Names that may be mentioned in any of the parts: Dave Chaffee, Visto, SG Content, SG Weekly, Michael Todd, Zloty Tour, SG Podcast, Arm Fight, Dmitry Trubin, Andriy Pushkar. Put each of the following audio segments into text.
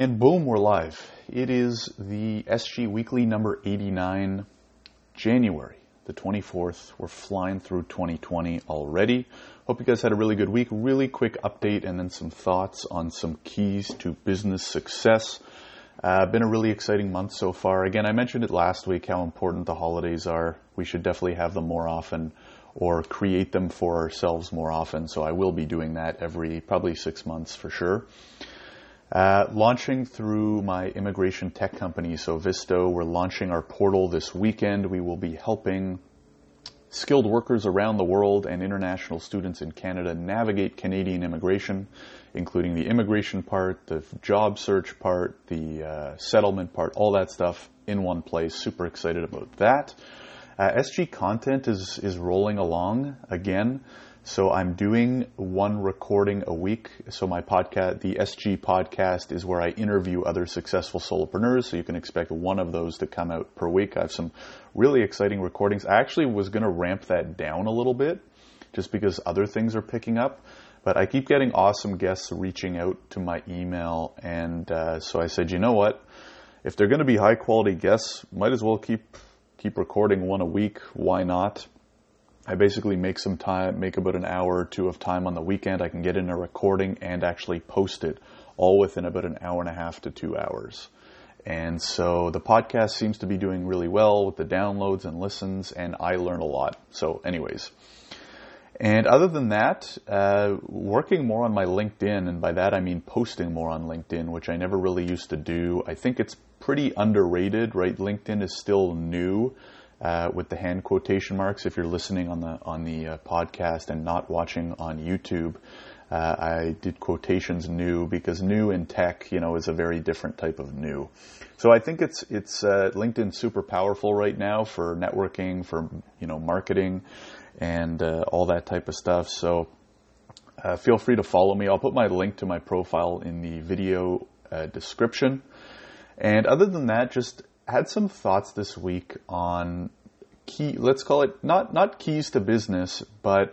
And boom, we're live. It is the SG Weekly number 89, January the 24th. We're flying through 2020 already. Hope you guys had a really good week. Really quick update and then some thoughts on some keys to business success. Been a really exciting month so far. Again, I mentioned it last week how important the holidays are. We should definitely have them more often or create them for ourselves more often. So I will be doing that every probably 6 months for sure. Launching through my immigration tech company, so Visto, we're launching our portal this weekend. We will be helping skilled workers around the world and international students in Canada navigate Canadian immigration, including the immigration part, the job search part, the settlement part, all that stuff in one place. Super excited about that. SG Content is rolling along again. So I'm doing one recording a week. So my podcast, the SG Podcast, is where I interview other successful solopreneurs. So you can expect one of those to come out per week. I have some really exciting recordings. I actually was going to ramp that down a little bit just because other things are picking up. But I keep getting awesome guests reaching out to my email. And so I said, you know what? If they're going to be high quality guests, might as well keep recording one a week. Why not? I basically make some time, make about an hour or two of time on the weekend. I can get in a recording and actually post it all within about an hour and a half to 2 hours. And so the podcast seems to be doing really well with the downloads and listens, and I learn a lot. So anyways, and other than that, working more on my LinkedIn, and by that I mean posting more on LinkedIn, which I never really used to do. I think it's pretty underrated, right? LinkedIn is still new. With the hand quotation marks, if you're listening on the podcast and not watching on YouTube, I did quotations new because new in tech, you know, is a very different type of new. So I think it's LinkedIn super powerful right now for networking, for, you know, marketing and all that type of stuff. So feel free to follow me. I'll put my link to my profile in the video description. And other than that, just had some thoughts this week on key, let's call it not keys to business, but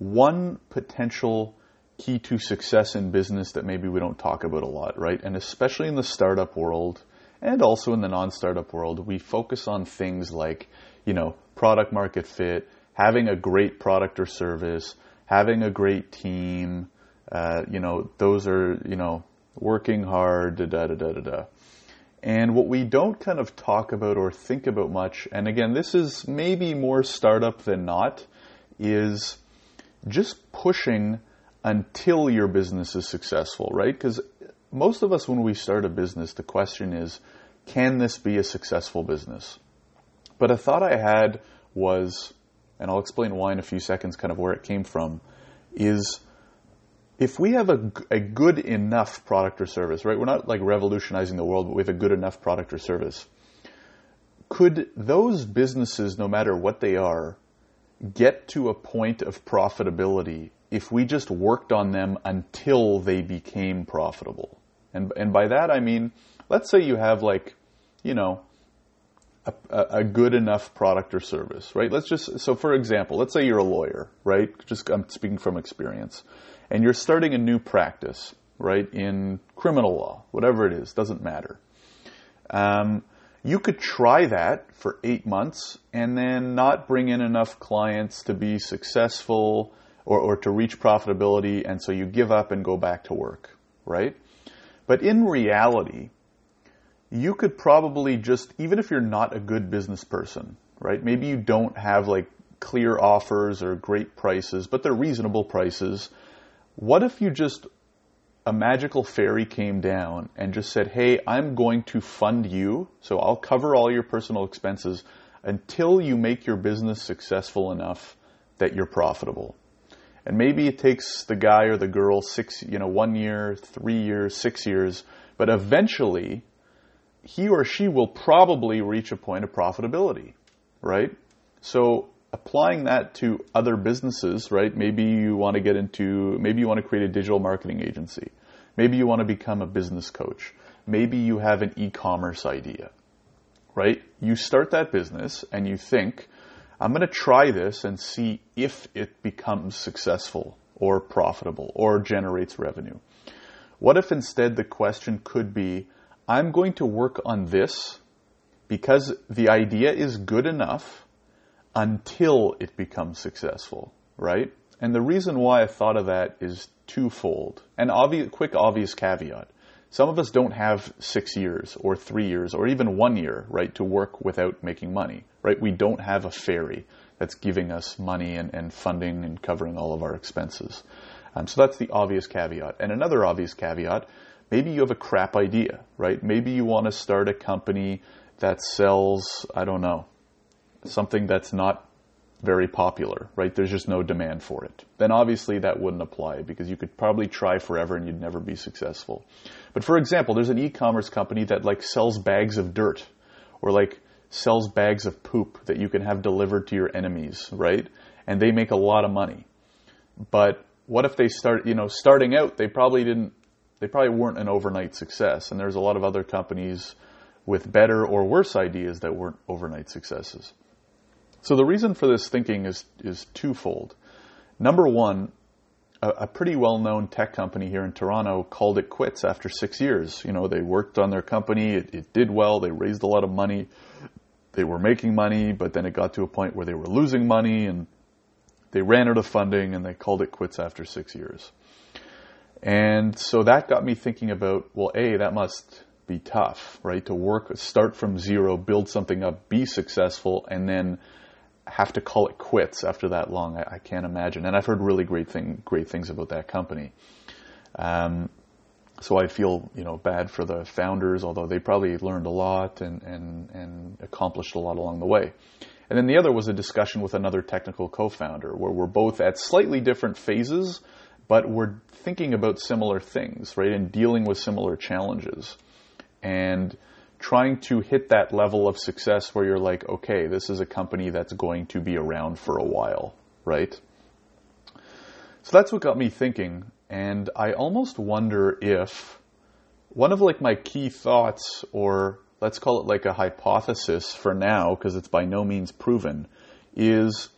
one potential key to success in business that maybe we don't talk about a lot, right? And especially in the startup world and also in the non-startup world, we focus on things like, you know, product market fit, having a great product or service, having a great team, you know, those are, you know, working hard, And what we don't kind of talk about or think about much, and again, this is maybe more startup than not, is just pushing until your business is successful, right? Because most of us, when we start a business, the question is, can this be a successful business? But a thought I had was, and I'll explain why in a few seconds, kind of where it came from, is if we have a good enough product or service, right? We're not like revolutionizing the world, but we have a good enough product or service. Could those businesses, no matter what they are, get to a point of profitability if we just worked on them until they became profitable? And by that, I mean, let's say you have like, you know, a good enough product or service, right? So for example, let's say you're a lawyer, right? I'm speaking from experience. And you're starting a new practice, right, in criminal law, whatever it is, doesn't matter. You could try that for 8 months and then not bring in enough clients to be successful or to reach profitability, and so you give up and go back to work, right? But in reality, you could probably just, even if you're not a good business person, right, maybe you don't have like clear offers or great prices, but they're reasonable prices. What if you just, a magical fairy came down and just said, hey, I'm going to fund you, so I'll cover all your personal expenses until you make your business successful enough that you're profitable. And maybe it takes the guy or the girl 1 year, 3 years, 6 years, but eventually he or she will probably reach a point of profitability, right? So applying that to other businesses, right? Maybe you want to create a digital marketing agency. Maybe you want to become a business coach. Maybe you have an e-commerce idea, right? You start that business and you think, I'm going to try this and see if it becomes successful or profitable or generates revenue. What if instead the question could be, I'm going to work on this because the idea is good enough until it becomes successful, right? And the reason why I thought of that is twofold. An obvious caveat. Some of us don't have 6 years or 3 years or even 1 year, right, to work without making money, right? We don't have a fairy that's giving us money and funding and covering all of our expenses. So that's the obvious caveat. And another obvious caveat, maybe you have a crap idea, right? Maybe you want to start a company that sells, I don't know, something that's not very popular, right? There's just no demand for it. Then obviously that wouldn't apply because you could probably try forever and you'd never be successful. But for example, there's an e-commerce company that like sells bags of dirt or like sells bags of poop that you can have delivered to your enemies, right? And they make a lot of money. But what if they starting out, they probably weren't an overnight success. And there's a lot of other companies with better or worse ideas that weren't overnight successes. So the reason for this thinking is twofold. Number one, a pretty well-known tech company here in Toronto called it quits after 6 years. You know, they worked on their company, it did well, they raised a lot of money, they were making money, but then it got to a point where they were losing money and they ran out of funding and they called it quits after 6 years. And so that got me thinking about, well, A, that must be tough, right? To work, start from zero, build something up, be successful, and then have to call it quits after that long. I can't imagine. And I've heard really great things about that company. So I feel, bad for the founders, although they probably learned a lot and accomplished a lot along the way. And then the other was a discussion with another technical co-founder where we're both at slightly different phases, but we're thinking about similar things, right? And dealing with similar challenges and trying to hit that level of success where you're like, okay, this is a company that's going to be around for a while, right? So that's what got me thinking. And I almost wonder if one of like my key thoughts, or let's call it like a hypothesis for now, because it's by no means proven, is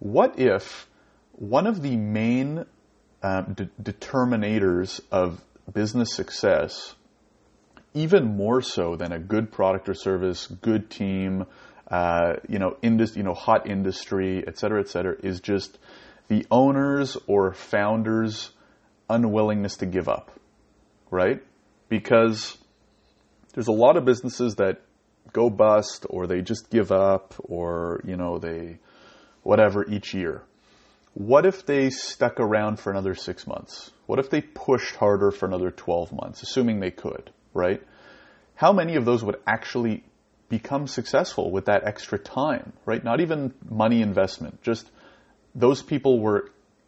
what if one of the main determinators of business success, even more so than a good product or service, good team, hot industry, et cetera, is just the owners or founders' unwillingness to give up, right? Because there's a lot of businesses that go bust or they just give up or, they whatever each year. What if they stuck around for another 6 months? What if they pushed harder for another 12 months, assuming they could? Right? How many of those would actually become successful with that extra time, right? Not even money investment, just those people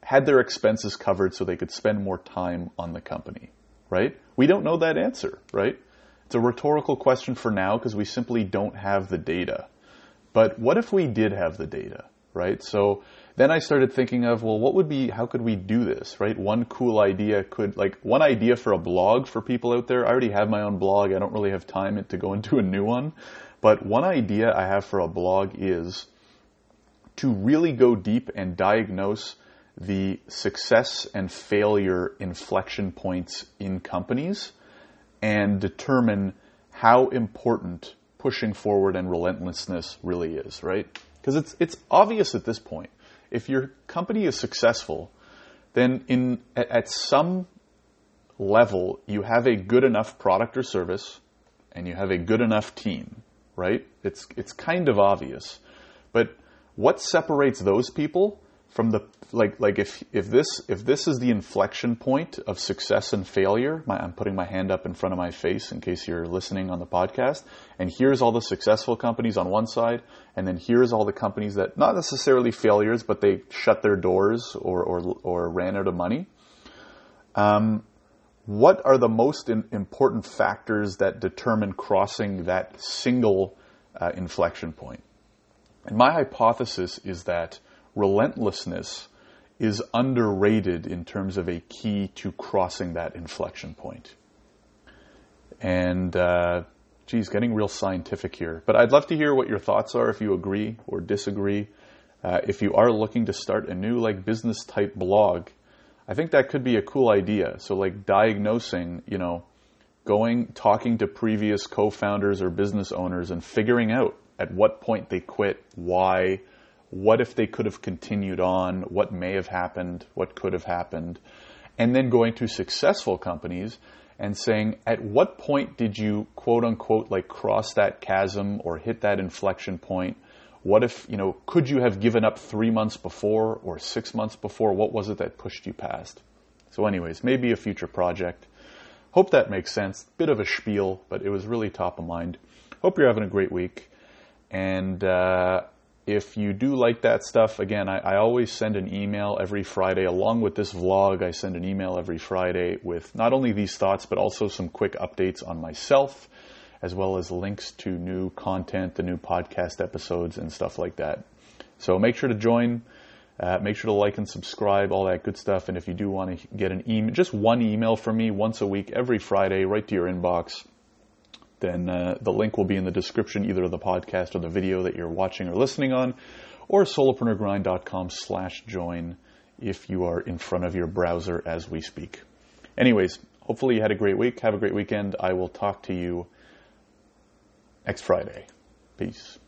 had their expenses covered so they could spend more time on the company, right? We don't know that answer, right? It's a rhetorical question for now because we simply don't have the data. But what if we did have the data, right? So then I started thinking of, well, how could we do this, right? One idea for a blog for people out there. I already have my own blog. I don't really have time to go into a new one. But one idea I have for a blog is to really go deep and diagnose the success and failure inflection points in companies and determine how important pushing forward and relentlessness really is, right? Because it's obvious at this point. If your company is successful, then at some level, you have a good enough product or service and you have a good enough team, right? It's kind of obvious. But what separates those people from the if this is the inflection point of success and failure, I'm putting my hand up in front of my face in case you're listening on the podcast, and here's all the successful companies on one side, and then here's all the companies that not necessarily failures, but they shut their doors or ran out of money. What are the most important factors that determine crossing that single inflection point? And my hypothesis is that relentlessness is underrated in terms of a key to crossing that inflection point. And, getting real scientific here. But I'd love to hear what your thoughts are, if you agree or disagree. If you are looking to start a new business-type blog, I think that could be a cool idea. So like diagnosing, you know, going, talking to previous co-founders or business owners and figuring out at what point they quit, why, what if they could have continued on, what may have happened, what could have happened, and then going to successful companies and saying, at what point did you, quote unquote, like cross that chasm or hit that inflection point? What if, you know, could you have given up 3 months before or 6 months before? What was it that pushed you past? So anyways, maybe a future project. Hope that makes sense. Bit of a spiel, but it was really top of mind. Hope you're having a great week. And if you do like that stuff, again, I always send an email every Friday. Along with this vlog, I send an email every Friday with not only these thoughts, but also some quick updates on myself, as well as links to new content, the new podcast episodes, and stuff like that. So make sure to join. Make sure to like and subscribe, all that good stuff. And if you do want to get an email, just one email from me once a week, every Friday, right to your inbox, then the link will be in the description, either of the podcast or the video that you're watching or listening on, or solopreneurgrind.com/join if you are in front of your browser as we speak. Anyways, hopefully you had a great week. Have a great weekend. I will talk to you next Friday. Peace.